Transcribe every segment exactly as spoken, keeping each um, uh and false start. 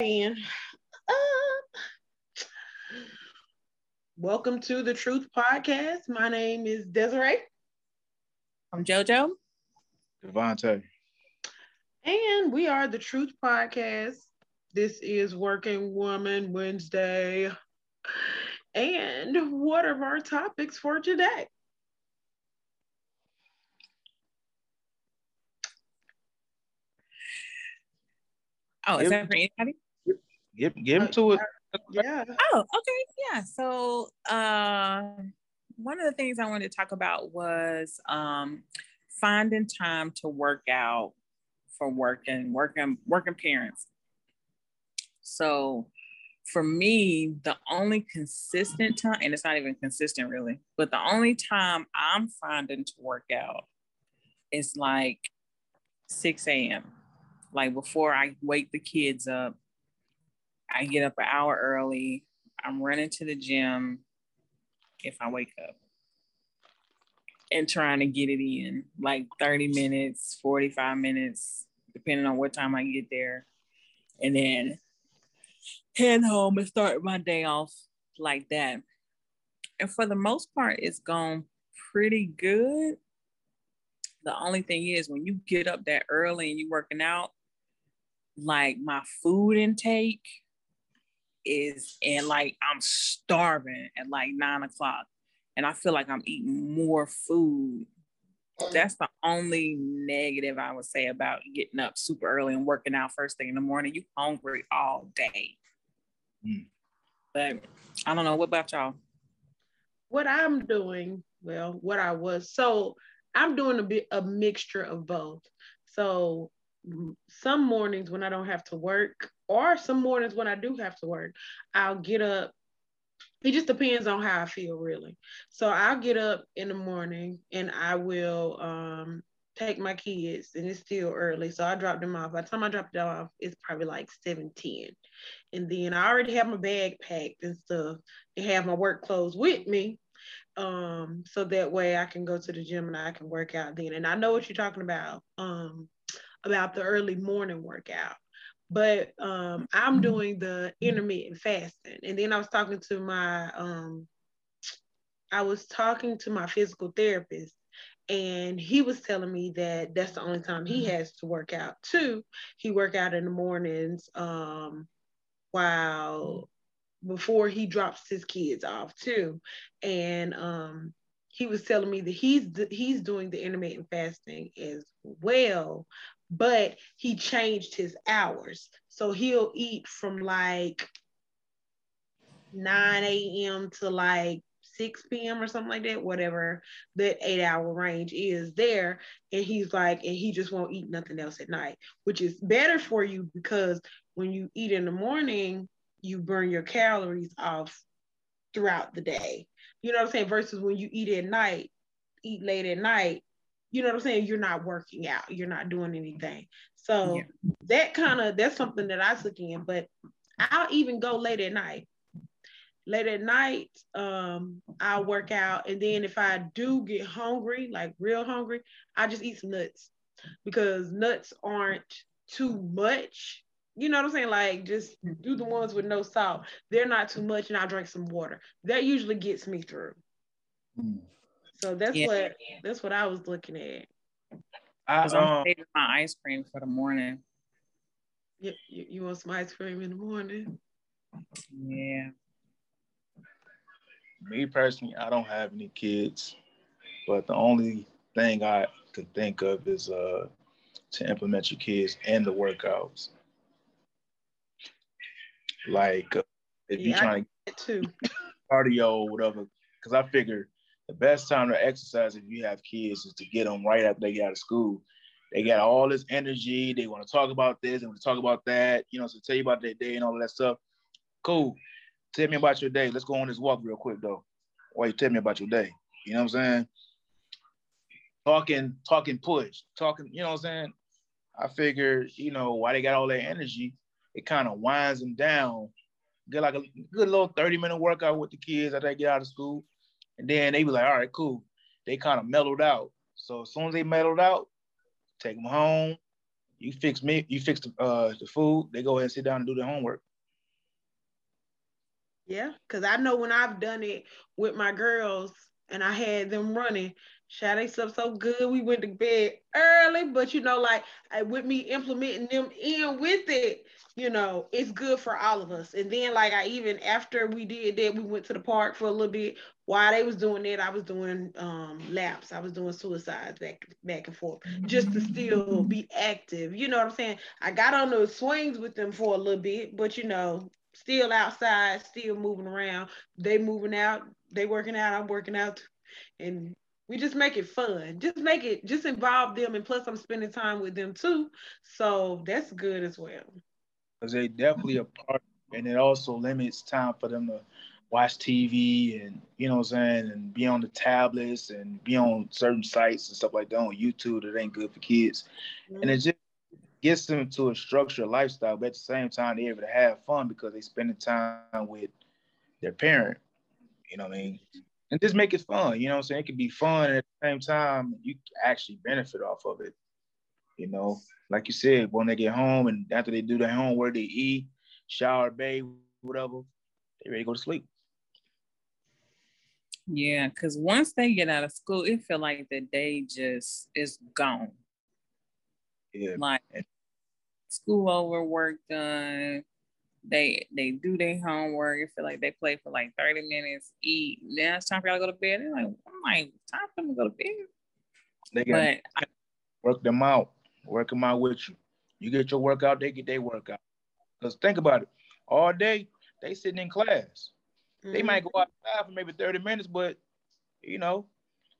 And uh, welcome to the Truth Podcast. My name is Desiree. I'm JoJo. Devontae. And we are the Truth Podcast. This is Working Woman Wednesday. And what are our topics for today? Oh, is that for anybody? Give, give them to it. Yeah. Oh, okay. Yeah. So uh, one of the things I wanted to talk about was um, finding time to work out for working, working, working parents. So for me, the only consistent time, and it's not even consistent really, but the only time I'm finding to work out is like six a.m. Like before I wake the kids up. I get up an hour early. I'm running to the gym if I wake up and trying to get it in, like thirty minutes, forty-five minutes, depending on what time I get there. And then head home and start my day off like that. And for the most part, it's gone pretty good. The only thing is when you get up that early and you're working out, like my food intake is, and like I'm starving at like nine o'clock and I feel like I'm eating more food. That's the only negative I would say about getting up super early and working out first thing in the morning. You hungry all day. Mm. But I don't know. What about y'all? What I'm doing, well, what I was, so I'm doing a bit, a mixture of both. So some mornings when I don't have to work, or some mornings when I do have to work, I'll get up. It just depends on how I feel, really. So I'll get up in the morning and I will um, take my kids, and it's still early. So I drop them off. By the time I drop them off, it's probably like seven ten. And then I already have my bag packed and stuff and have my work clothes with me. Um, so that way I can go to the gym and I can work out then. And I know what you're talking about, um, about the early morning workout, but um, I'm doing the intermittent fasting. And then I was talking to my, um, I was talking to my physical therapist, and he was telling me that that's the only time he has to work out too. He work out in the mornings um, while before he drops his kids off too. And um, he was telling me that he's he's doing the intermittent fasting as well, but he changed his hours. So he'll eat from like nine a.m. to like six p.m. or something like that, whatever that eight hour range is there. And he's like, and he just won't eat nothing else at night, which is better for you, because when you eat in the morning, you burn your calories off throughout the day. You know what I'm saying? Versus when you eat at night, eat late at night, you know what I'm saying? You're not working out. You're not doing anything. So yeah. that kind of, that's something that I took in, but I'll even go late at night. Late at night, um, I'll work out. And then if I do get hungry, like real hungry, I just eat some nuts, because nuts aren't too much. You know what I'm saying? Like, just do the ones with no salt. They're not too much, and I'll drink some water. That usually gets me through. Mm. So that's yeah. what that's what I was looking at. I, um, I'm saving my ice cream for the morning. You, you, you want some ice cream in the morning? Yeah. Me personally, I don't have any kids, but the only thing I could think of is uh, to implement your kids and the workouts. Like uh, if yeah, you're trying to get cardio or whatever, because I figure the best time to exercise if you have kids is to get them right after they get out of school. They got all this energy. They want to talk about this. They want to talk about that. You know, so tell you about their day and all that stuff. Cool. Tell me about your day. Let's go on this walk real quick though. Or you tell me about your day. You know what I'm saying? Talking, talking, push, talking. You know what I'm saying? I figure, you know, why they got all that energy. It kind of winds them down. Get like a good little thirty minute workout with the kids after they get out of school. And then they be like, all right, cool. They kind of mellowed out. So as soon as they mellowed out, take them home, You fix me, you fix the, uh, the food, they go ahead and sit down and do their homework. Yeah, because I know when I've done it with my girls and I had them running, Sha, they slept so good. We went to bed early, but you know, like I, with me implementing them in with it, you know, it's good for all of us. And then like I even after we did that, we went to the park for a little bit. While they was doing that, I was doing um, laps. I was doing suicides back, back and forth just to still be active. You know what I'm saying? I got on those swings with them for a little bit, but you know, still outside, still moving around. They moving out, they working out, I'm working out. And we just make it fun. Just make it, just involve them. And plus I'm spending time with them too. So that's good as well. Because they definitely a part, and it also limits time for them to watch T V and, you know what I'm saying, and be on the tablets and be on certain sites and stuff like that on YouTube that ain't good for kids. Mm-hmm. And it just gets them to a structured lifestyle, but at the same time, they're able to have fun because they spend the time with their parent, you know what I mean? And just make it fun, you know what I'm saying? It can be fun, and at the same time, you actually benefit off of it, you know? Like you said, when they get home and after they do their homework, they eat, shower, bathe, whatever, they ready to go to sleep. Yeah, because once they get out of school, it feel like the day just is gone. Yeah. Like school over, work done. They they do their homework. It feel like they play for like thirty minutes, eat. Now it's time for y'all to go to bed. They're like, I'm like, time for them to go to bed. They got I, work them out. Work them out with you. You get your workout, they get their workout. Because think about it. All day, they sitting in class. Mm-hmm. They might go outside for maybe thirty minutes, but, you know,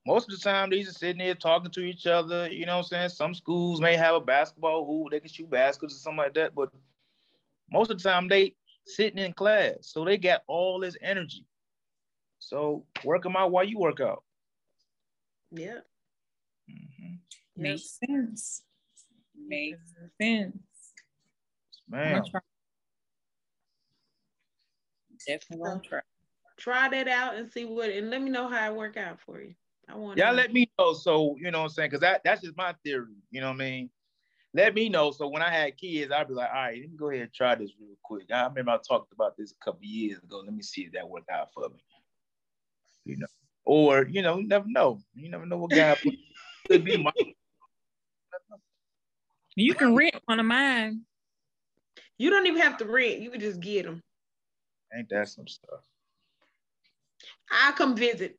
most of the time, they're just sitting there talking to each other. You know what I'm saying? Some schools may have a basketball hoop. They can shoot baskets or something like that. But most of the time, they sitting in class. So they got all this energy. So work them out while you work out. Yeah. Mm-hmm. Makes yep. sense. Makes sense. Man. Definitely so, try. try that out and see what, and let me know how it work out for you. I want y'all let me know. So, you know what I'm saying? Because that, that's just my theory. You know what I mean? Let me know. So when I had kids, I'd be like, all right, let me go ahead and try this real quick. I remember I talked about this a couple years ago. Let me see if that worked out for me. You know, or, you know, you never know. You never know what guy could be my. You can rent one of mine. You don't even have to rent. You can just get them. Ain't that some stuff? I'll come visit.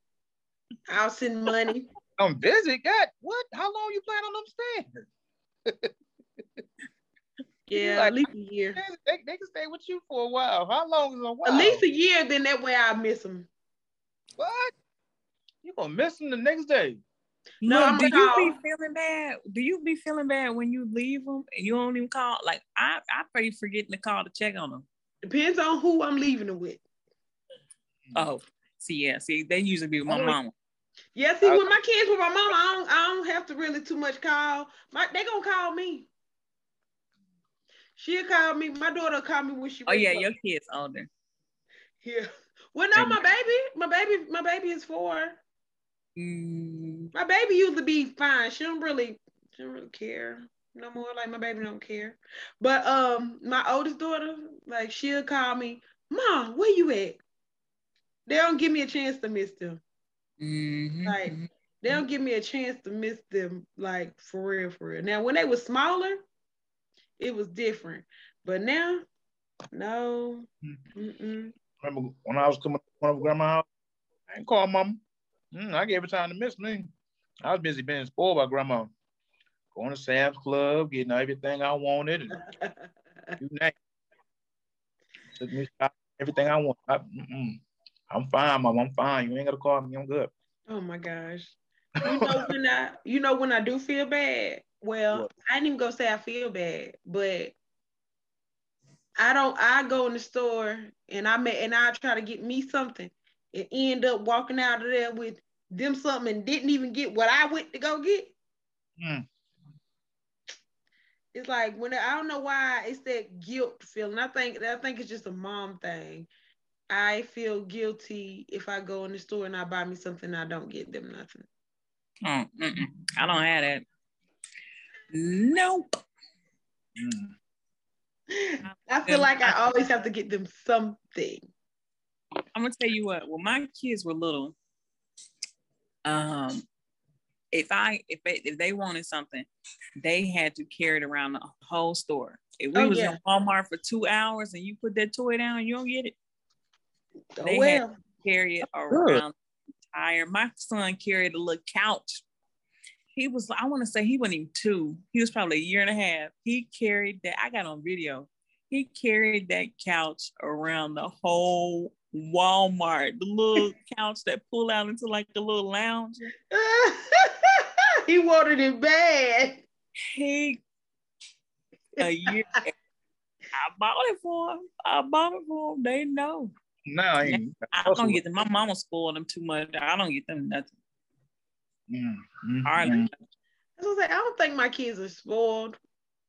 I'll send money. Come visit? God, what? How long you plan on them staying? Yeah, like, at least a year. They, they can stay with you for a while. How long is a while? At least a year, then that way I miss them. What? You gonna miss them the next day? No, Look, do you be feeling bad? Do you be feeling bad when you leave them and you don't even call? Like I, I pretty forgetting to call to check on them. Depends on who I'm leaving them with. Oh, see, yeah, see, they usually be with my mama. Yeah, see, with my kids, with my mama, I don't, I don't have to really too much call. My, they gonna call me. She'll call me. My daughter call me when she. Oh yeah, up. Your kids older. Yeah. Well, no, my baby, my baby, my baby is four. Mm. My baby used to be fine. She don't really, she don't really care no more. Like my baby don't care. But um, my oldest daughter, like she'll call me, Mom, where you at? They don't give me a chance to miss them. Mm-hmm. Like they don't give me a chance to miss them. Like for real, for real. Now when they were smaller, it was different. But now, no. Mm-mm. Remember when I was coming from grandma's house, I ain't call Mama. Mm, I gave her time to miss me. I was busy being spoiled by grandma. Going to Sam's Club, getting everything I wanted. And took me shopping, everything I want. I, I'm fine, Mom. I'm fine. You ain't got to call me. I'm good. Oh, my gosh. You know, when I, you know when I do feel bad? Well, what? I ain't even going to say I feel bad, but I don't. I go in the store and I may, and I try to get me something. And end up walking out of there with them something and didn't even get what I went to go get. Mm. It's like when I don't know why it's that guilt feeling. I think I think it's just a mom thing. I feel guilty if I go in the store and I buy me something and I don't get them nothing. Mm, I don't have that. Nope. Mm. I feel like I always have to get them something. I'm gonna tell you what, when my kids were little, um, if I if they, if they wanted something, they had to carry it around the whole store. If we oh, was yeah. in Walmart for two hours and you put that toy down, you don't get it. Oh, they well. had to carry it around the entire. My son carried a little couch. He was, I want to say he wasn't even two. He was probably a year and a half. He carried that. I got on video. He carried that couch around the whole Walmart. The little couch that pulled out into like a little lounge. He wanted it bad. He, a year. I bought it for him. I bought it for him. They know. No, I, ain't I don't get them. My mama spoiled them too much. I don't get them nothing. Mm, mm, I, mm. I, was like, I don't think my kids are spoiled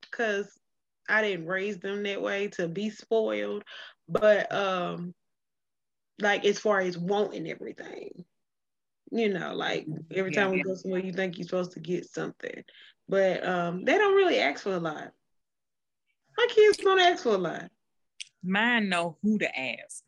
because I didn't raise them that way to be spoiled, but um like as far as wanting everything, you know, like every yeah, time we yeah. go somewhere you think you're supposed to get something, but um they don't really ask for a lot. My kids don't ask for a lot. Mine know who to ask.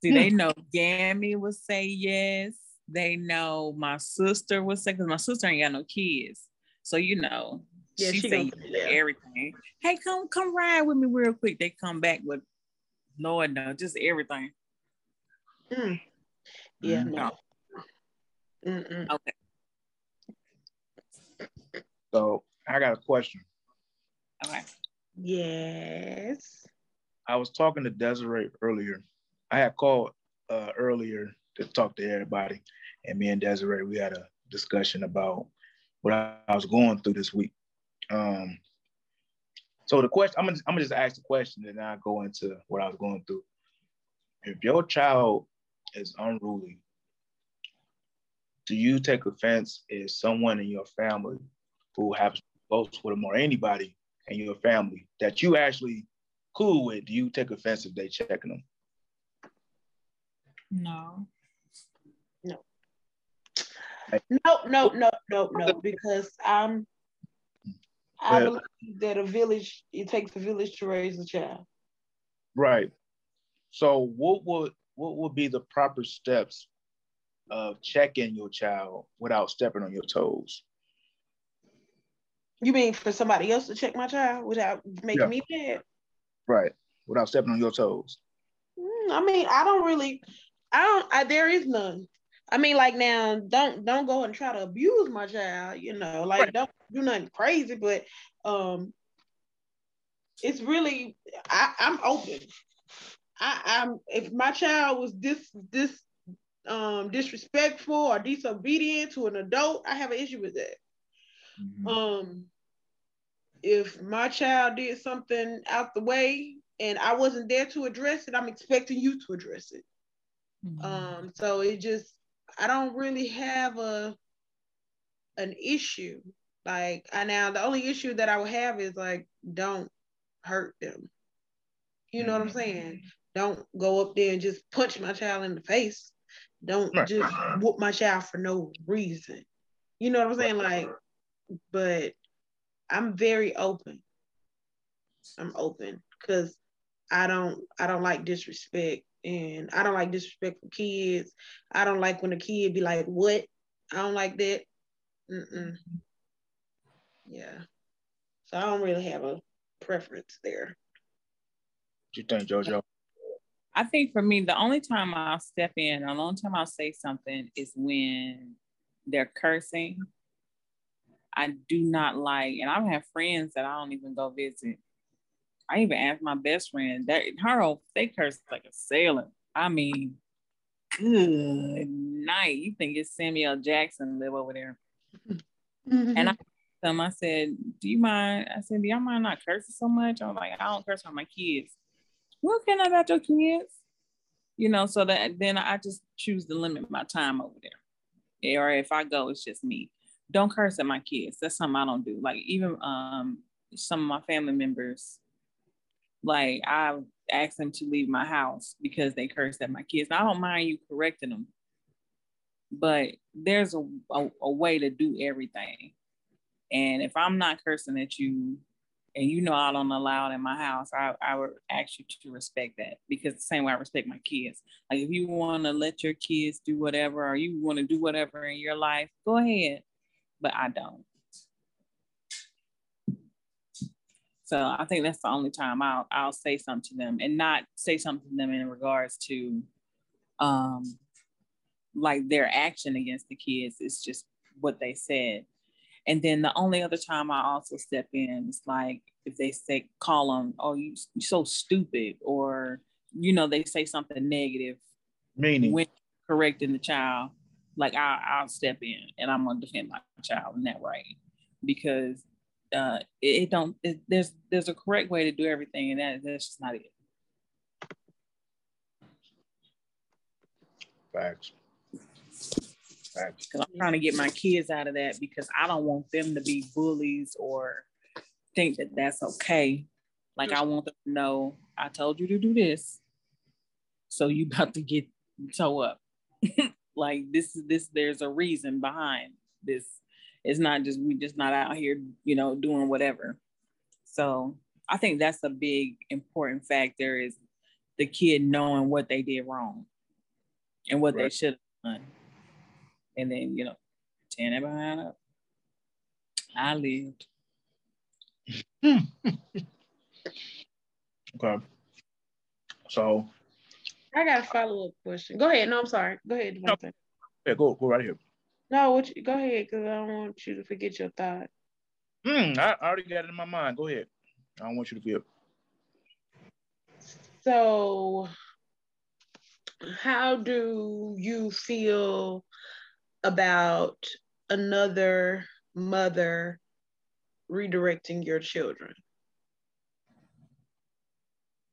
See, they know Gammy will say yes. They know my sister was saying, because my sister ain't got no kids, so you know yeah, she, she said everything. Hey, come come ride with me real quick. They come back with, Lord no, just everything. Mm. Yeah, no. Mm-mm. Okay. So I got a question. All right. Yes. I was talking to Desiree earlier. I had called uh, earlier to talk to everybody. And me and Desiree, we had a discussion about what I, I was going through this week. Um, so the question, I'm gonna, I'm gonna just ask the question and then I go into what I was going through. If your child is unruly, do you take offense if someone in your family who happens to be close with them or anybody in your family that you actually cool with, do you take offense if they checking them? No. No, no, no, no, no, because um, I believe that a village, it takes a village to raise a child. Right. So what would what would be the proper steps of checking your child without stepping on your toes? You mean for somebody else to check my child without making yeah. me mad? Right. Without stepping on your toes. Mm, I mean, I don't really, I don't, I, there is none. I mean, like now, don't don't go and try to abuse my child, you know, like right. don't do nothing crazy, but um, it's really, I, I'm open. I, I'm if my child was this this um, disrespectful or disobedient to an adult, I have an issue with that. Mm-hmm. Um, if my child did something out the way and I wasn't there to address it, I'm expecting you to address it. Mm-hmm. Um, so it just, I don't really have a an issue. Like I now the only issue that I would have is like don't hurt them. You know what I'm saying? Don't go up there and just punch my child in the face. Don't right. just whoop my child for no reason. You know what I'm saying? Like, but I'm very open. I'm open because I don't I don't like disrespect. And I don't like disrespectful kids. I don't like when a kid be like, what? I don't like that. Mm-mm. Yeah. So I don't really have a preference there. What you think, JoJo? I think for me, the only time I'll step in, the only time I'll say something is when they're cursing. I do not like, and I have friends that I don't even go visit. I even asked my best friend that her old they curse like a sailor. I mean, good night. You think it's Samuel Jackson live over there? Mm-hmm. And I asked them, I said, do you mind? I said, do y'all mind not cursing so much? I'm like, I don't curse on my kids. What can I about your kids? You know, so that then I just choose to limit my time over there. Or if I go, it's just me. Don't curse at my kids. That's something I don't do. Like even um, some of my family members. Like I asked them to leave my house because they cursed at my kids. Now, I don't mind you correcting them, but there's a, a, a way to do everything. And if I'm not cursing at you, and you know I don't allow it in my house, I, I would ask you to respect that, because the same way I respect my kids. Like, if you want to let your kids do whatever, or you want to do whatever in your life, go ahead. But I don't. So I think that's the only time I'll I'll say something to them, and not say something to them in regards to, um, like their action against the kids. It's just what they said. And then the only other time I also step in is like if they say, call them, oh, you you're so stupid, or, you know, they say something negative, meaning when correcting the child, like I, I'll step in and I'm gonna defend my child in that way, because uh, it, it don't it, there's there's a correct way to do everything, and that that's just not it. Facts. Because I'm trying to get my kids out of that, because I don't want them to be bullies or think that that's okay. Like, I want them to know, I told you to do this, so you about to get toe up. Like, this is this. There's a reason behind this. It's not just we just not out here, you know, doing whatever. So I think that's a big important factor, is the kid knowing what they did wrong and what right. they should have done. And then, you know, tearing it behind up. I lived. Okay. So I got a follow-up question. Go ahead. No, I'm sorry. Go ahead. No. Yeah, go go right here. No, what you, go ahead, because I don't want you to forget your thought. Mm, I, I already got it in my mind. Go ahead. I don't want you to forget. So how do you feel about another mother redirecting your children?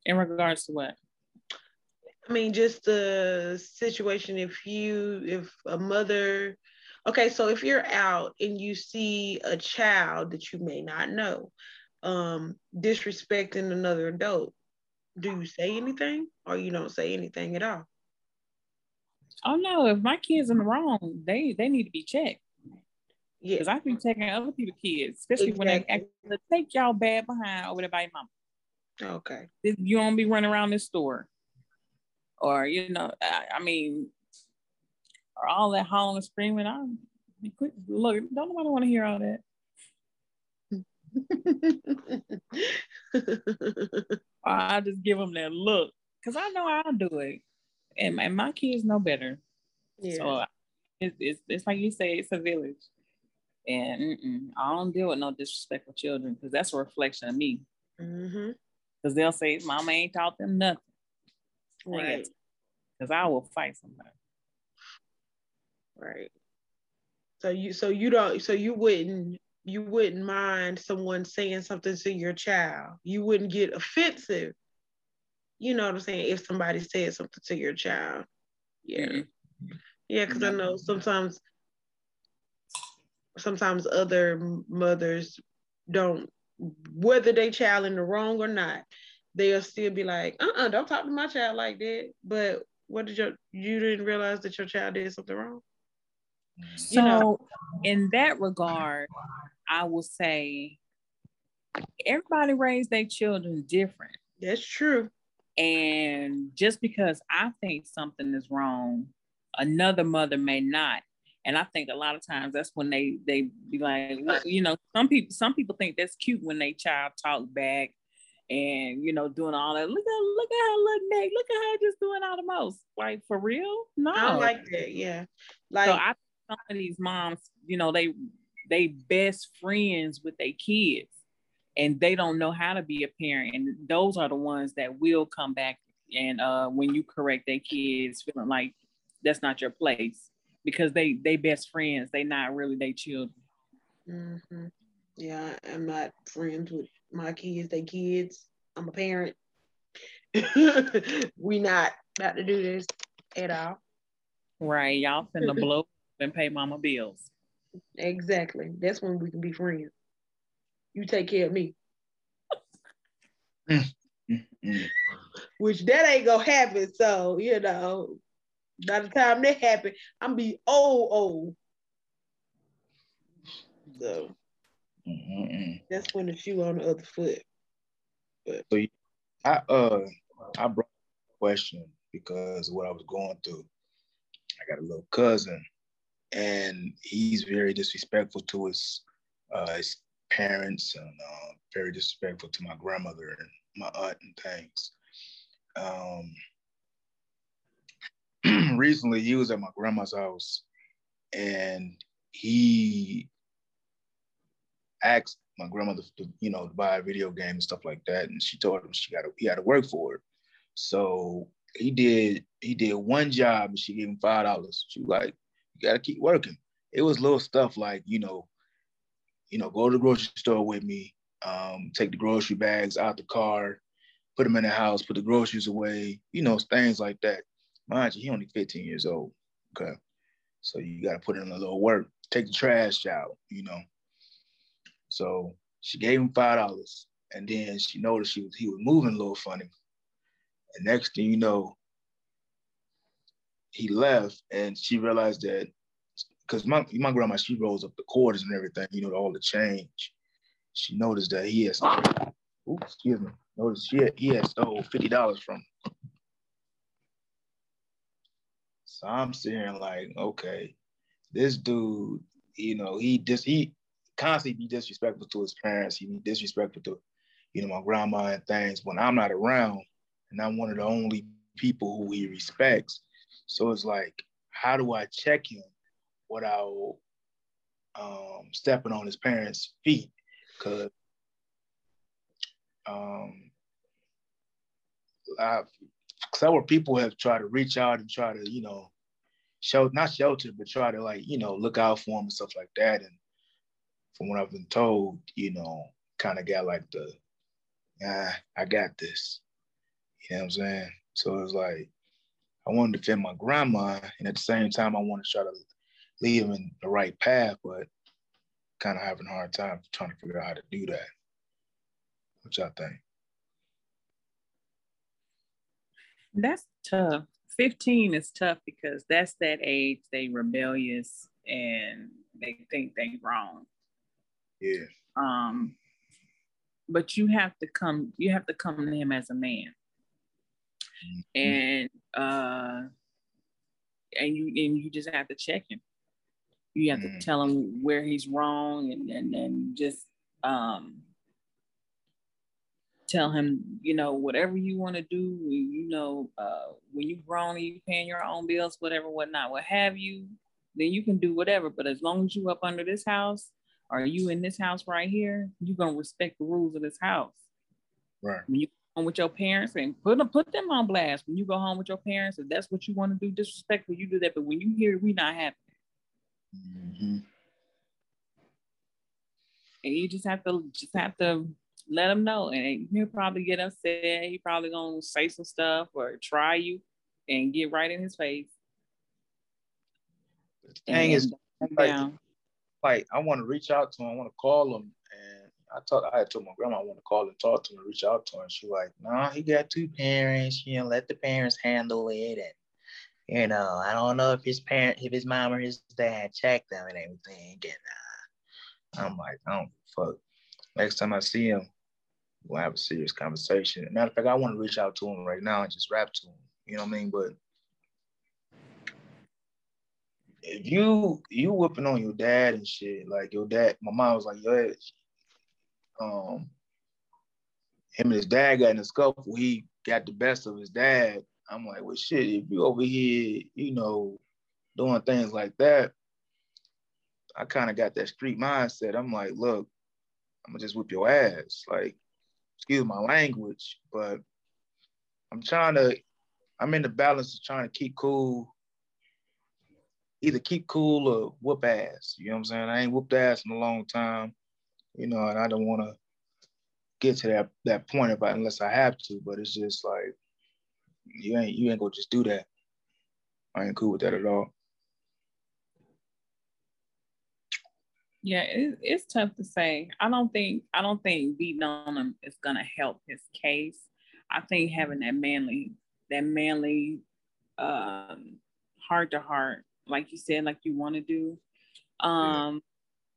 In regards to what? I mean, just the situation, if you, if a mother, okay, so if you're out and you see a child that you may not know, um, disrespecting another adult, do you say anything, or you don't say anything at all? Oh no, if my kids in the wrong, they they need to be checked. Yeah. Because I be checking other people's kids, especially exactly. when they actually take y'all bad behind over there by your mama. Okay. You don't be running around this store. Or, you know, I, I mean, or all that hollering and screaming. I quit, look, don't nobody want to hear all that. I just give them that look, because I know I'll do it. And, and my kids know better. Yeah. So it's, it's, it's like you say, it's a village. And mm-mm, I don't deal with no disrespectful children, because that's a reflection of me. Because mm-hmm. they'll say, Mama ain't taught them nothing. Right. Because I will fight somebody. Right. So you, so you don't, so you wouldn't, you wouldn't mind someone saying something to your child. You wouldn't get offensive. You know what I'm saying? If somebody said something to your child. Yeah. Yeah, because I know sometimes sometimes other mothers don't, whether they child in the wrong or not, they'll still be like, uh-uh, don't talk to my child like that. But what did your, you didn't realize that your child did something wrong? So you know, in that regard, I will say everybody raised their children different. That's true. And just because I think something is wrong, another mother may not. And I think a lot of times that's when they they be like, well, you know, some people some people think that's cute when they child talk back and, you know, doing all that. Look at look at her little neck. Look at her just doing all the most. Like, for real? No. I don't like that. Yeah. Like, so I think some of these moms, you know, they they best friends with their kids, and they don't know how to be a parent. And those are the ones that will come back. And uh, when you correct their kids, feeling like that's not your place, because they, they best friends. They not really their children. Mm-hmm. Yeah, I'm not friends with my kids. They kids. I'm a parent. We not about to do this at all. Right. Y'all finna blow up and pay mama bills. Exactly. That's when we can be friends. You take care of me. Mm, mm, mm. Which that ain't gonna happen. So, you know, by the time that happen, I'm be old, old. So Mm-mm. That's when the shoe on the other foot. But so I uh I brought a question because of what I was going through. I got a little cousin, and he's very disrespectful to his uh his parents, and uh, very disrespectful to my grandmother and my aunt and things. Um, recently, he was at my grandma's house, and he asked my grandmother to, you know, to buy a video game and stuff like that, and she told him she got to, he had to work for it. So he did. He did one job, and she gave him five dollars. She was like, "You got to keep working." It was little stuff like, you know, you know, go to the grocery store with me, um, take the grocery bags out the car, put them in the house, put the groceries away, you know, things like that. Mind you, he only fifteen years old. Okay, so you got to put in a little work. Take the trash out, you know. So she gave him five dollars, and then she noticed she was, he was moving a little funny. And next thing you know, he left, and she realized that because my my grandma, she rolls up the quarters and everything, you know, all the change. She noticed that he had stole, oops, excuse me, noticed she had, he had stole fifty dollars from her. So I'm sitting here like, okay, this dude, you know, he just he. constantly be disrespectful to his parents. He be disrespectful to, you know, my grandma and things when I'm not around, and I'm one of the only people who he respects. So it's like, how do I check him without um, stepping on his parents' feet? Because um, several people have tried to reach out and try to, you know, show, not shelter, but try to, like, you know, look out for him and stuff like that. And from what I've been told, you know, kind of got like the, ah, I got this. You know what I'm saying? So it's like, I want to defend my grandma, and at the same time, I want to try to lead him in the right path, but kind of having a hard time trying to figure out how to do that. What y'all think? That's tough. fifteen is tough because that's that age they rebellious and they think they wrong. Yeah. Um, but you have to come, you have to come to him as a man. Mm-hmm. And uh and you and you just have to check him. You have mm-hmm. to tell him where he's wrong, and, and and just um tell him, you know, whatever you want to do, you know, uh when you're grown and you're paying your own bills, whatever, whatnot, what have you, then you can do whatever. But as long as you up under this house, are you in this house right here? You're gonna respect the rules of this house. Right. When you go home with your parents, and put them put them on blast. When you go home with your parents, if that's what you want to do, disrespectful, you do that. But when you hear it, we not happy. Mm-hmm. And you just have to just have to let him know. And he'll probably get upset. He probably gonna say some stuff or try you and get right in his face. The thing is, like, I want to reach out to him. I want to call him. And I thought I had told my grandma I want to call and talk to him and reach out to him. She like, no, nah, he got two parents. You know, let the parents handle it. And, you know, I don't know if his parent, if his mom or his dad checked them and everything. And uh, I'm like, I don't fuck. Next time I see him, we'll have a serious conversation. Matter of fact, I want to reach out to him right now and just rap to him. You know what I mean? But if you you whipping on your dad and shit, like your dad, my mom was like, yo, um, him and his dad got in a scuffle. He got the best of his dad. I'm like, well, shit, if you over here, you know, doing things like that, I kind of got that street mindset. I'm like, look, I'm gonna just whip your ass. Like, excuse my language, but I'm trying to, I'm in the balance of trying to keep cool. Either keep cool or whoop ass. You know what I'm saying? I ain't whooped ass in a long time, you know, and I don't want to get to that that point about unless I have to. But it's just like, you ain't you ain't gonna just do that. I ain't cool with that at all. Yeah, it, it's tough to say. I don't think I don't think beating on him is gonna help his case. I think having that manly that manly um, heart to heart, like you said, like you want to do. Um,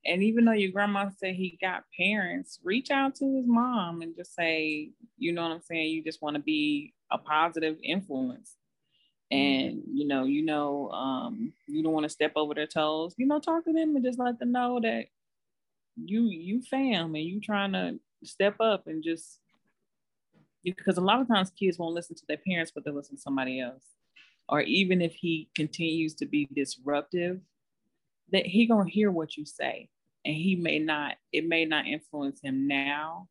And even though your grandma said he got parents, reach out to his mom and just say, you know what I'm saying? You just want to be a positive influence. And, you know, you know, um, you don't want to step over their toes, you know, talk to them and just let them know that you, you fam and you trying to step up and just, because a lot of times kids won't listen to their parents, but they'll listen to somebody else. Or even if he continues to be disruptive, that he gonna hear what you say. And he may not, it may not influence him now,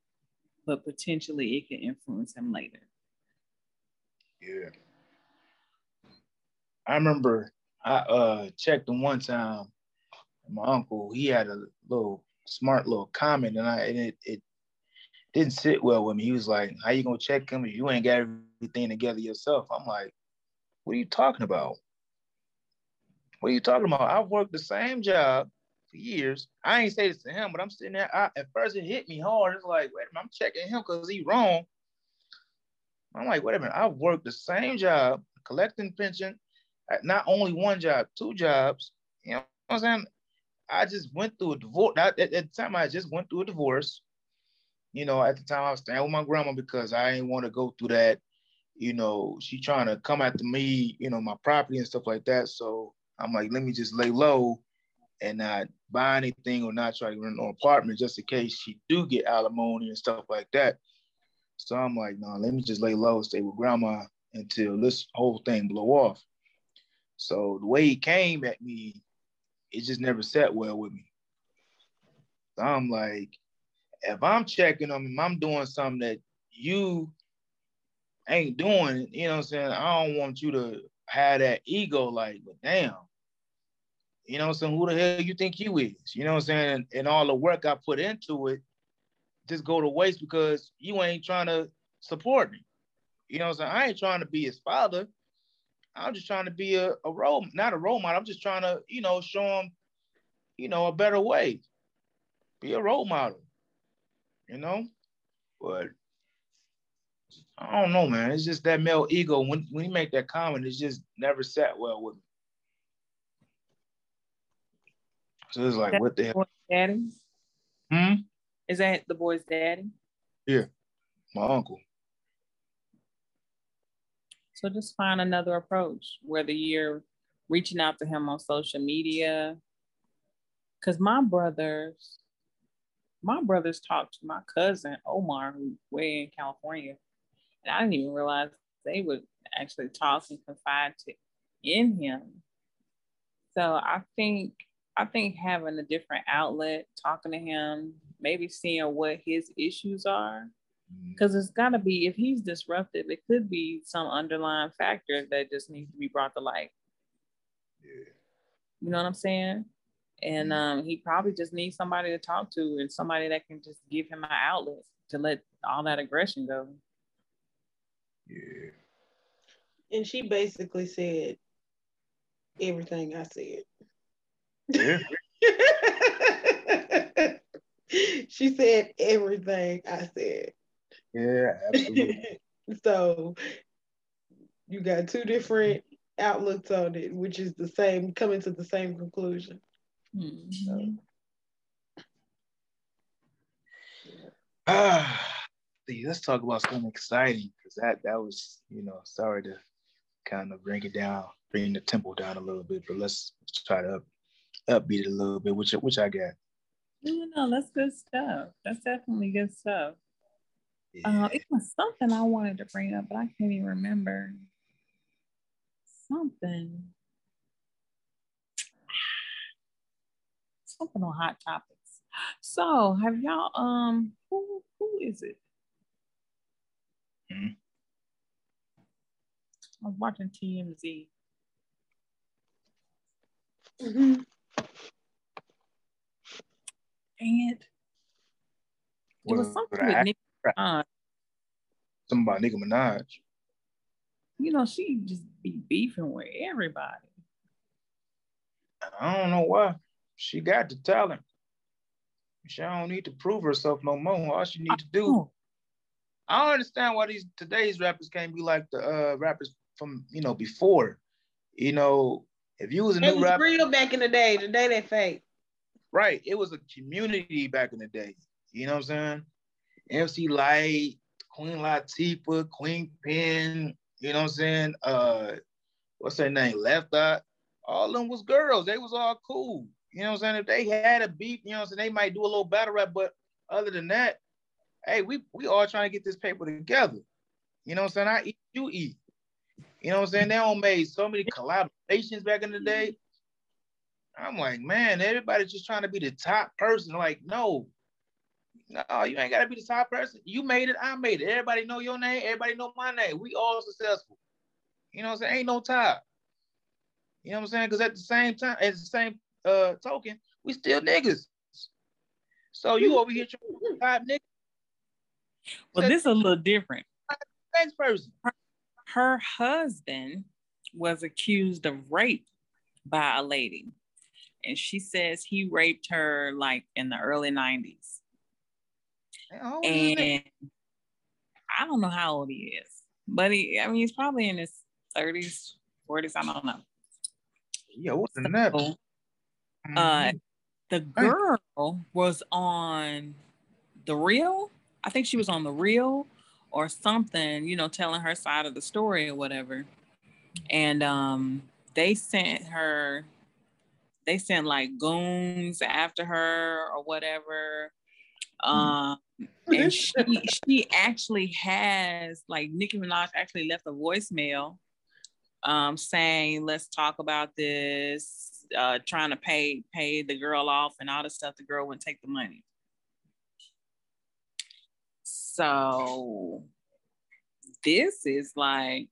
but potentially it can influence him later. Yeah. I remember I uh, checked him one time, my uncle, he had a little smart little comment and I and it, it didn't sit well with me. He was like, how you gonna check him if you ain't got everything together yourself? I'm like, what are you talking about? What are you talking about? I've worked the same job for years. I ain't say this to him, but I'm sitting there, I, at first it hit me hard. It's like, wait a minute, I'm checking him because he's wrong. I'm like, wait a minute, I've worked the same job, collecting pension, not only one job, two jobs. You know what I'm saying? I just went through a divorce. At, at the time, I just went through a divorce. You know, at the time I was staying with my grandma because I didn't want to go through that. You know, she trying to come after me, you know, my property and stuff like that. So I'm like, let me just lay low and not buy anything or not try to rent an apartment just in case she do get alimony and stuff like that. So I'm like, no, let me just lay low, stay with grandma until this whole thing blow off. So the way he came at me, it just never sat well with me. So I'm like, if I'm checking them and I'm doing something that you ain't doing, you know what I'm saying? I don't want you to have that ego like, but damn, you know what I'm saying? Who the hell you think you is? You know what I'm saying? And, and all the work I put into it just go to waste because you ain't trying to support me. You know what I'm saying? I ain't trying to be his father. I'm just trying to be a, a role, not a role model. I'm just trying to, you know, show him, you know, a better way. Be a role model, you know? But I don't know, man. It's just that male ego. When when you make that comment, it just never sat well with me. So it's like, what the hell? Daddy? Hmm? Is that the boy's daddy? Yeah, my uncle. So just find another approach, whether you're reaching out to him on social media. Because my brothers, my brothers talked to my cousin, Omar, who's way in California. And I didn't even realize they would actually talk and confide to, in him. So I think, I think having a different outlet, talking to him, maybe seeing what his issues are. Because it's got to be, if he's disruptive, it could be some underlying factor that just needs to be brought to light. Yeah. You know what I'm saying? And um, he probably just needs somebody to talk to and somebody that can just give him an outlet to let all that aggression go. Yeah. And she basically said everything I said. Yeah. She said everything I said. Yeah, absolutely. So you got two different outlooks on it, which is the same, coming to the same conclusion. Mm-hmm. So, yeah. Ah, see, let's talk about something exciting because that that was, you know, sorry to kind of bring it down, bring the tempo down a little bit, but let's try to up, upbeat it a little bit, which which I got. No, no, that's good stuff. That's definitely good stuff. Yeah. Uh, it was something I wanted to bring up, but I can't even remember. Something. Something on Hot Topics. So, have y'all, um, who, who is it? Mm-hmm. I was watching T M Z. Mm-hmm. Dang it. It was something with Nicki Minaj. Something about Nicki Minaj. You know, she just be beefing with everybody. I don't know why. She got the talent. She don't need to prove herself no more. All she need to do. I don't understand why these today's rappers can't be like the uh, rappers from, you know, before. You know, if you was a new rapper. It was real back in the day. Today they fake. Right. It was a community back in the day. You know what I'm saying? M C Lyte, Queen Latifah, Queen Pen, you know what I'm saying? Uh, what's her name? Left Eye. All of them was girls. They was all cool. You know what I'm saying? If they had a beat, you know what I'm saying? They might do a little battle rap, but other than that, hey, we we all trying to get this paper together. You know what I'm saying? I eat, you eat. You know what I'm saying? They all made so many collaborations back in the day. I'm like, man, everybody's just trying to be the top person. Like, no, no, you ain't got to be the top person. You made it, I made it. Everybody know your name. Everybody know my name. We all successful. You know what I'm saying? Ain't no top. You know what I'm saying? Because at the same time, at the same uh, token, we still niggas. So you over here trying to top niggas. Well, this is a little different. Next person. Her, her husband was accused of rape by a lady. And she says he raped her like in the early nineties. Oh, and I don't know how old he is, but he, I mean, he's probably in his thirties, forties. I don't know. Yeah, what's the so, uh, the girl was on The Real. I think she was on The Real or something, you know, telling her side of the story or whatever. And um, they sent her. They sent like goons after her or whatever. Um, and she, she actually has, like, Nicki Minaj actually left a voicemail um, saying, let's talk about this, uh, trying to pay, pay the girl off and all the stuff. The girl wouldn't take the money. So this is like,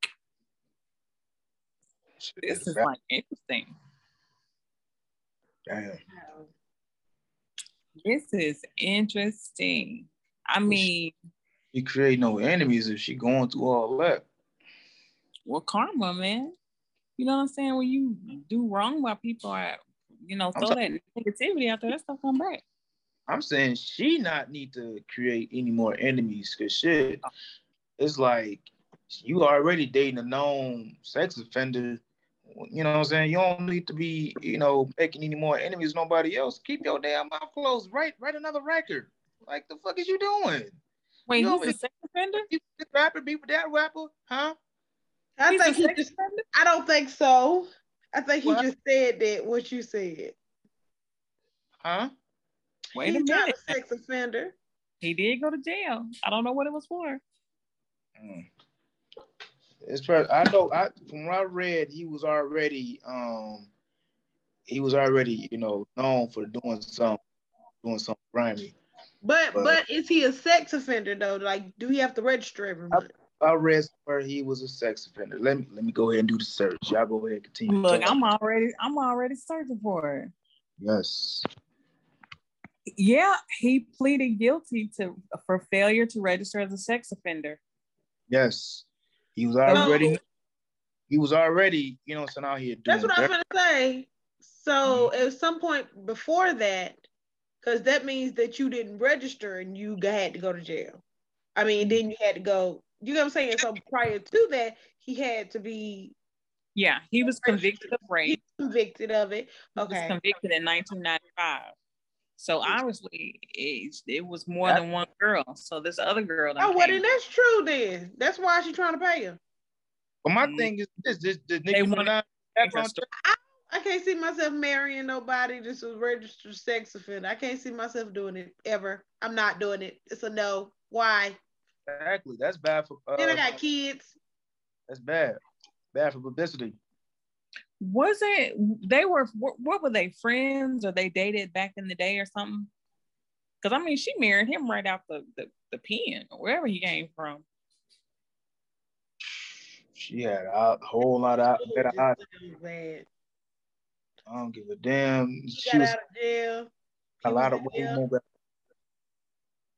this is like interesting. Damn. This is interesting. I mean, you create no enemies if she going through all that. Well, karma, man. You know what I'm saying? When you do wrong by people, are, you know, throw that negativity out there, that stuff come back. I'm saying she not need to create any more enemies, because shit, it's like you already dating a known sex offender. You know what I'm saying? You don't need to be, you know, making any more enemies nobody else. Keep your damn mouth closed. Write, write another record. Like, the fuck is you doing? Wait, you he's know, a sex offender? This rapper be with that rapper? Huh? I he's think he just, I don't think so. I think he what? just said that, what you said. Huh? Wait he's a minute. Not a sex offender. He did go to jail. I don't know what it was for. Mm. It's probably, I know I from what I read, he was already um he was already, you know, known for doing some doing something grimy. But, but but is he a sex offender though? Like, do he have to register every month? I, I read where he was a sex offender. Let me let me go ahead and do the search. Y'all go ahead and continue. Look, I'm already I'm already searching for it. Yes. Yeah, he pleaded guilty to for failure to register as a sex offender. Yes. He was already, no. he was already, you know, so now he doing That's what I was going to say. So mm-hmm. at some point before that, because that means that you didn't register and you had to go to jail. I mean, then you had to go, you know what I'm saying? So prior to that, he had to be. Yeah, he was registered. convicted of rape. He was convicted of it. Okay. He was convicted in nineteen ninety-five. So obviously, it, it was more than one girl. So this other girl. Oh, well, then that's true then. That's why she's trying to pay him. But my mm-hmm. thing is this. this, this Nicki Minaj, I, I can't see myself marrying nobody that's a registered sex offender. I can't see myself doing it ever. I'm not doing it. It's a no. Why? Exactly. That's bad for... Uh, then I got kids. That's bad. Bad for publicity. Was it, they were, what were they, friends, or they dated back in the day or something? Because, I mean, she married him right out the, the, the pen, or wherever he came from. She had a whole lot of, better I don't give a damn. She, she got was, out of jail. A lot of women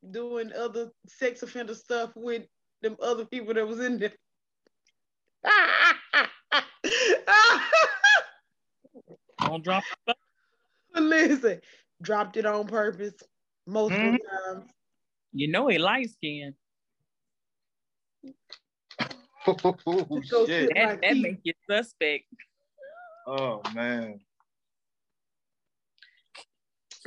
doing other sex offender stuff with them other people that was in there. Don't drop it. Listen, dropped it on purpose most mm-hmm. of the time. You know he light skinned. Oh, shit. That, that make you suspect. Oh man.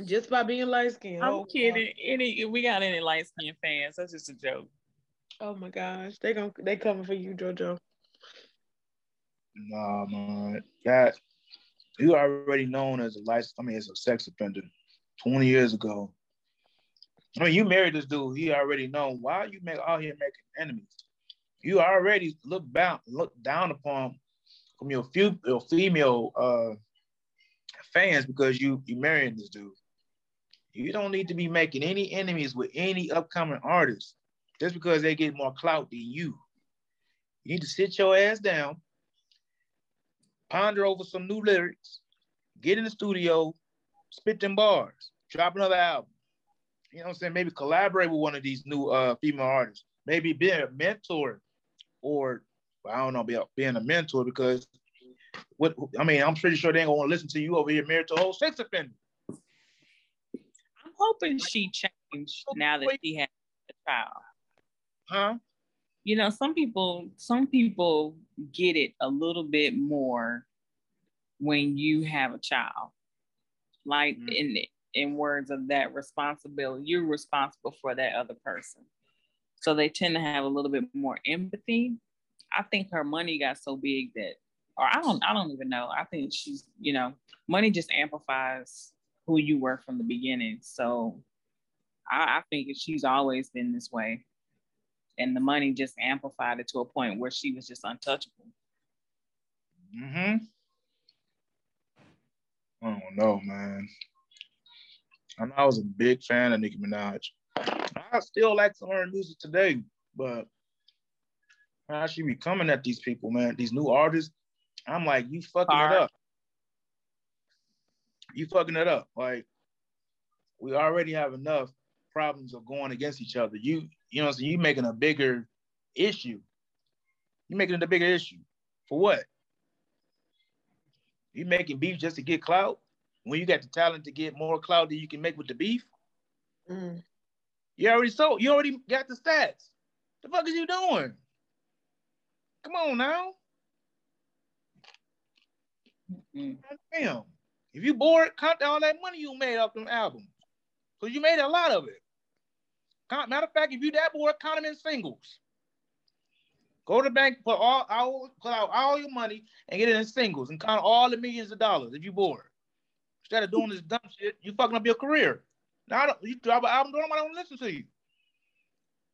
Just by being light-skinned. I'm oh, kidding. God. Any if we got any light-skinned fans, that's just a joke. Oh my gosh. They gonna they coming for you, JoJo. Nah, man. That you already known as a light I mean as a sex offender twenty years ago. I mean, you married this dude, he already known. Why are you make out here making enemies? You already look down look down upon from your few your female uh fans because you you marrying this dude. You don't need to be making any enemies with any upcoming artists just because they get more clout than you. You need to sit your ass down, ponder over some new lyrics, get in the studio, spit them bars, drop another album. You know what I'm saying? Maybe collaborate with one of these new uh, female artists. Maybe be a mentor or, I don't know, be a, being a mentor because what I mean, I'm pretty sure they ain't gonna listen to you over here married to a whole sex offender. I'm hoping she changed now that she has a child. Huh? You know, some people, some people get it a little bit more when you have a child. Like mm-hmm. in in words of that responsibility, you're responsible for that other person. So they tend to have a little bit more empathy. I think her money got so big that Or I don't, I don't even know. I think she's, you know, money just amplifies who you were from the beginning. So I, I think she's always been this way, and the money just amplified it to a point where she was just untouchable. Mm-hmm. I don't know, man. I know I was a big fan of Nicki Minaj. I still like some of her music today, but how she be coming at these people, man? These new artists. I'm like, you fucking it up. You fucking it up. Like, we already have enough problems of going against each other. You, you know what I'm saying? You making a bigger issue. You making it a bigger issue. For what? You making beef just to get clout? When you got the talent to get more clout than you can make with the beef? Mm. You already sold. You already got the stats. The fuck is you doing? Come on now. Mm-mm. Damn! If you bored, count all that money you made off them albums, cause you made a lot of it. Matter of fact, if you that bored, count them in singles. Go to the bank, put all all put out all your money and get it in singles, and count all the millions of dollars. If you bored, instead of doing this dumb shit, you fucking up your career. Now I don't, you drop an album, nobody don't listen to you.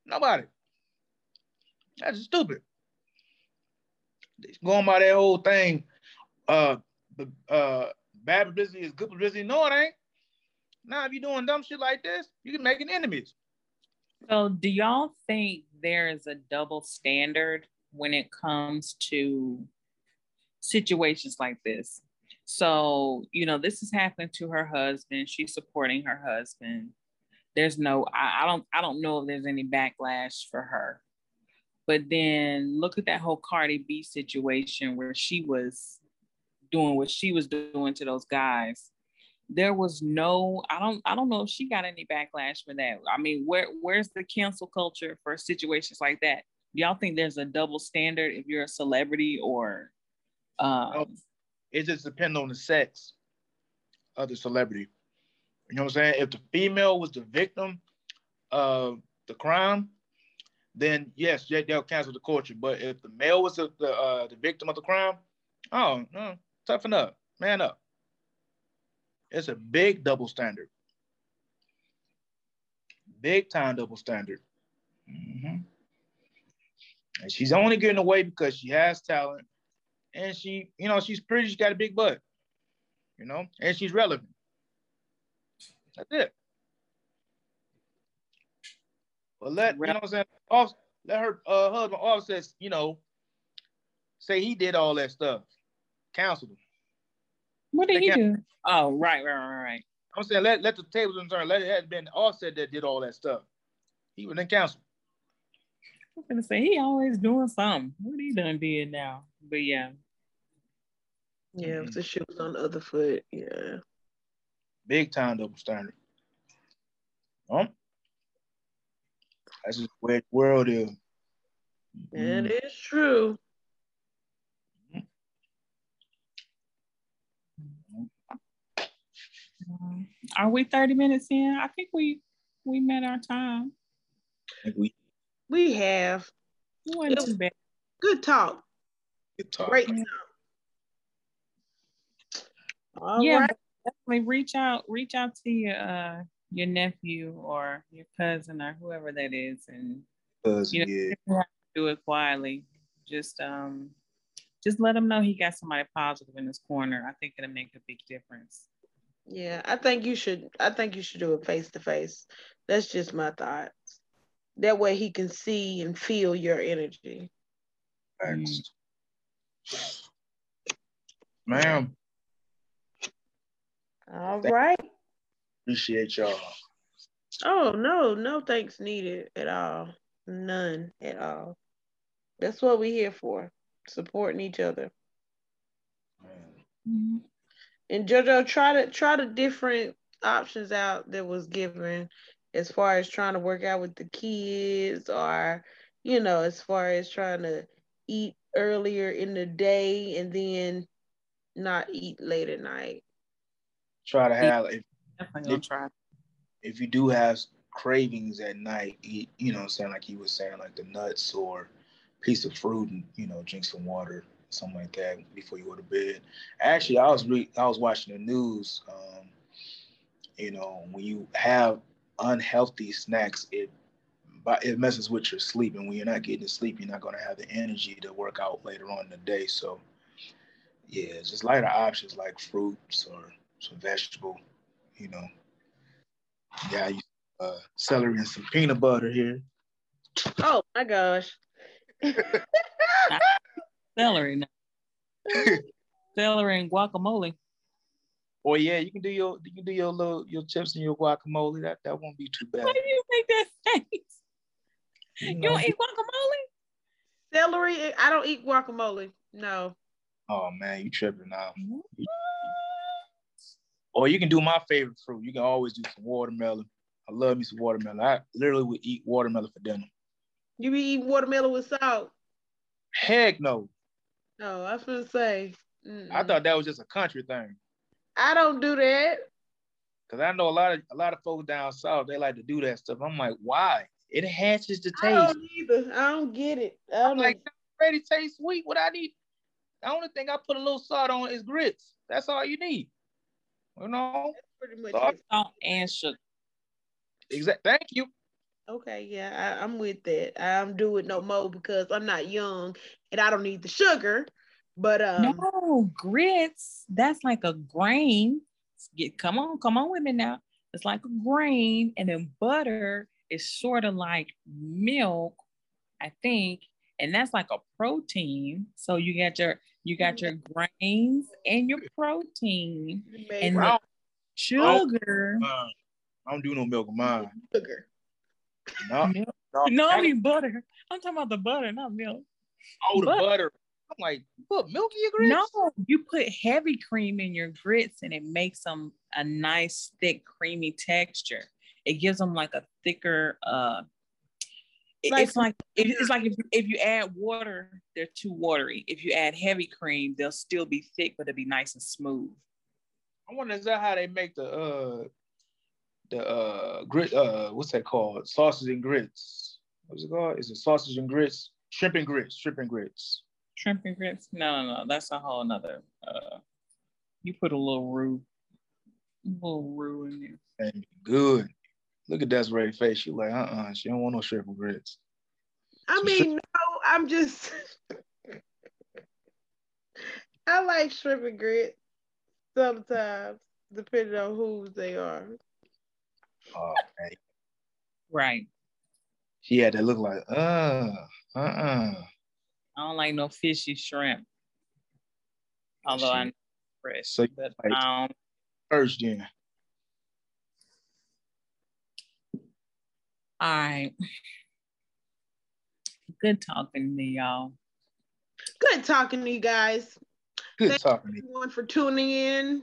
Nobody. That's stupid. It's going by that whole thing. Uh, uh, bad publicity is good publicity. No, it ain't. Now, if you're doing dumb shit like this, you can make an enemies. So, do y'all think there is a double standard when it comes to situations like this? So, you know, this is happening to her husband. She's supporting her husband. There's no, I, I don't, I don't know if there's any backlash for her. But then look at that whole Cardi B situation where she was doing what she was doing to those guys. There was no, I don't, I don't know if she got any backlash for that. I mean, where, where's the cancel culture for situations like that? Do y'all think there's a double standard if you're a celebrity or? Um... Oh, it just depends on the sex of the celebrity. You know what I'm saying? If the female was the victim of the crime, then yes, they'll cancel the culture. But if the male was the the, uh, the victim of the crime, oh no. Toughen up, man up. It's a big double standard. Big time double standard. Mm-hmm. And she's only getting away because she has talent and she, you know, she's pretty, she's got a big butt, you know, and she's relevant. That's it. But let, you know what I'm saying, off, let her uh, husband Offset, you know, say he did all that stuff. Counseled him. What did he do? Oh, right, right, right, right. I'm saying let, let the tables turn. Let it had been Offset that did all that stuff. He was in counsel. I'm gonna say he always doing something. What he done did now? But yeah, yeah. Mm-hmm. If the shoe was on the other foot, yeah. Big time double standard. Um, that's just where the world is. That mm. is true. Um, are we thirty minutes in? I think we we met our time. We we have. It wasn't too bad. Good talk. Good talk. Great. All yeah, right. Definitely reach out. Reach out to your uh, your nephew or your cousin or whoever that is, and cousin, you know, yeah. do it quietly. Just um, just let him know he got somebody positive in his corner. I think it'll make a big difference. Yeah, I think you should. I think you should do it face to face. That's just my thoughts. That way he can see and feel your energy. Thanks, ma'am. All Thank right. Appreciate y'all. Oh, no, no thanks needed at all. None at all. That's what we're here for, supporting each other. Mm-hmm. And JoJo, try to try the different options out that was given as far as trying to work out with the kids or, you know, as far as trying to eat earlier in the day and then not eat late at night. Try to have if, if, try. if you do have cravings at night, eat, you know what I'm saying, like you were saying, like the nuts or piece of fruit and, you know, drink some water, something like that before you go to bed. Actually, I was re I was watching the news. Um, you know, when you have unhealthy snacks, it it messes with your sleep, and when you're not getting to sleep, you're not going to have the energy to work out later on in the day. So, yeah, just lighter options like fruits or some vegetable, you know. Yeah, I use uh, celery and some peanut butter here. Oh my gosh. Celery now. Celery and guacamole. Or yeah, you can do your you can do your little your chips and your guacamole. That that won't be too bad. Why do you think that tastes? You, know, you don't eat guacamole? Celery, I don't eat guacamole. No. Oh man, you tripping out. You Or you can do my favorite fruit. You can always do some watermelon. I love me some watermelon. I literally would eat watermelon for dinner. You be eating watermelon with salt? Heck no. No, I was gonna say. Mm-mm. I thought that was just a country thing. I don't do that. Cause I know a lot of a lot of folks down south, they like to do that stuff. I'm like, why? It enhances the taste. I don't either. I don't get it. I don't I'm like, I'm ready to taste sweet. What I need, the only thing I put a little salt on is grits. That's all you need. You know, salt so and sugar. Exactly. Thank you. Okay, yeah, I, I'm with that. I don't do it no more because I'm not young and I don't need the sugar. But um, no grits. That's like a grain. Get come on, come on, women now. It's like a grain, and then butter is sort of like milk, I think, and that's like a protein. So you got your. You got your grains and your protein you and the sugar. I don't do no milk of mine. Sugar. No, milk. no, no I mean butter. I'm talking about the butter, not milk. Oh, the butter. butter. I'm like, you put milk in your grits? No, you put heavy cream in your grits and it makes them a nice, thick, creamy texture. It gives them like a thicker, uh, Like, it's like it's like if, if you add water, they're too watery. If you add heavy cream, they'll still be thick, but it'll be nice and smooth. I wonder is that how they make the uh the uh grit uh what's that called? Sausage and grits. What's it called? Is it sausage and grits? Shrimp and grits, shrimp and grits. Shrimp and grits? No, no, no. That's a whole nother uh you put a little roux, a little roux in there. And good. Look at Desiree's face. She like, uh-uh, she don't want no shrimp and grits. I mean, no, I'm just... I like shrimp and grits sometimes, depending on who they are. Oh, okay. Right. She had to look like, uh, uh-uh. I don't like no fishy shrimp. Although she, I know fresh, so but like, um, first then. All right. Good talking to y'all. Good talking to you guys. Good Thank talking you to everyone for tuning in.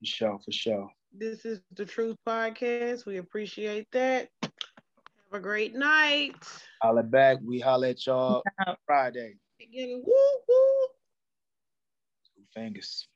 For sure, for sure. This is the Truth Podcast. We appreciate that. Have a great night. Holla back. We holla at y'all Friday. Again, woo woo. Two fingers.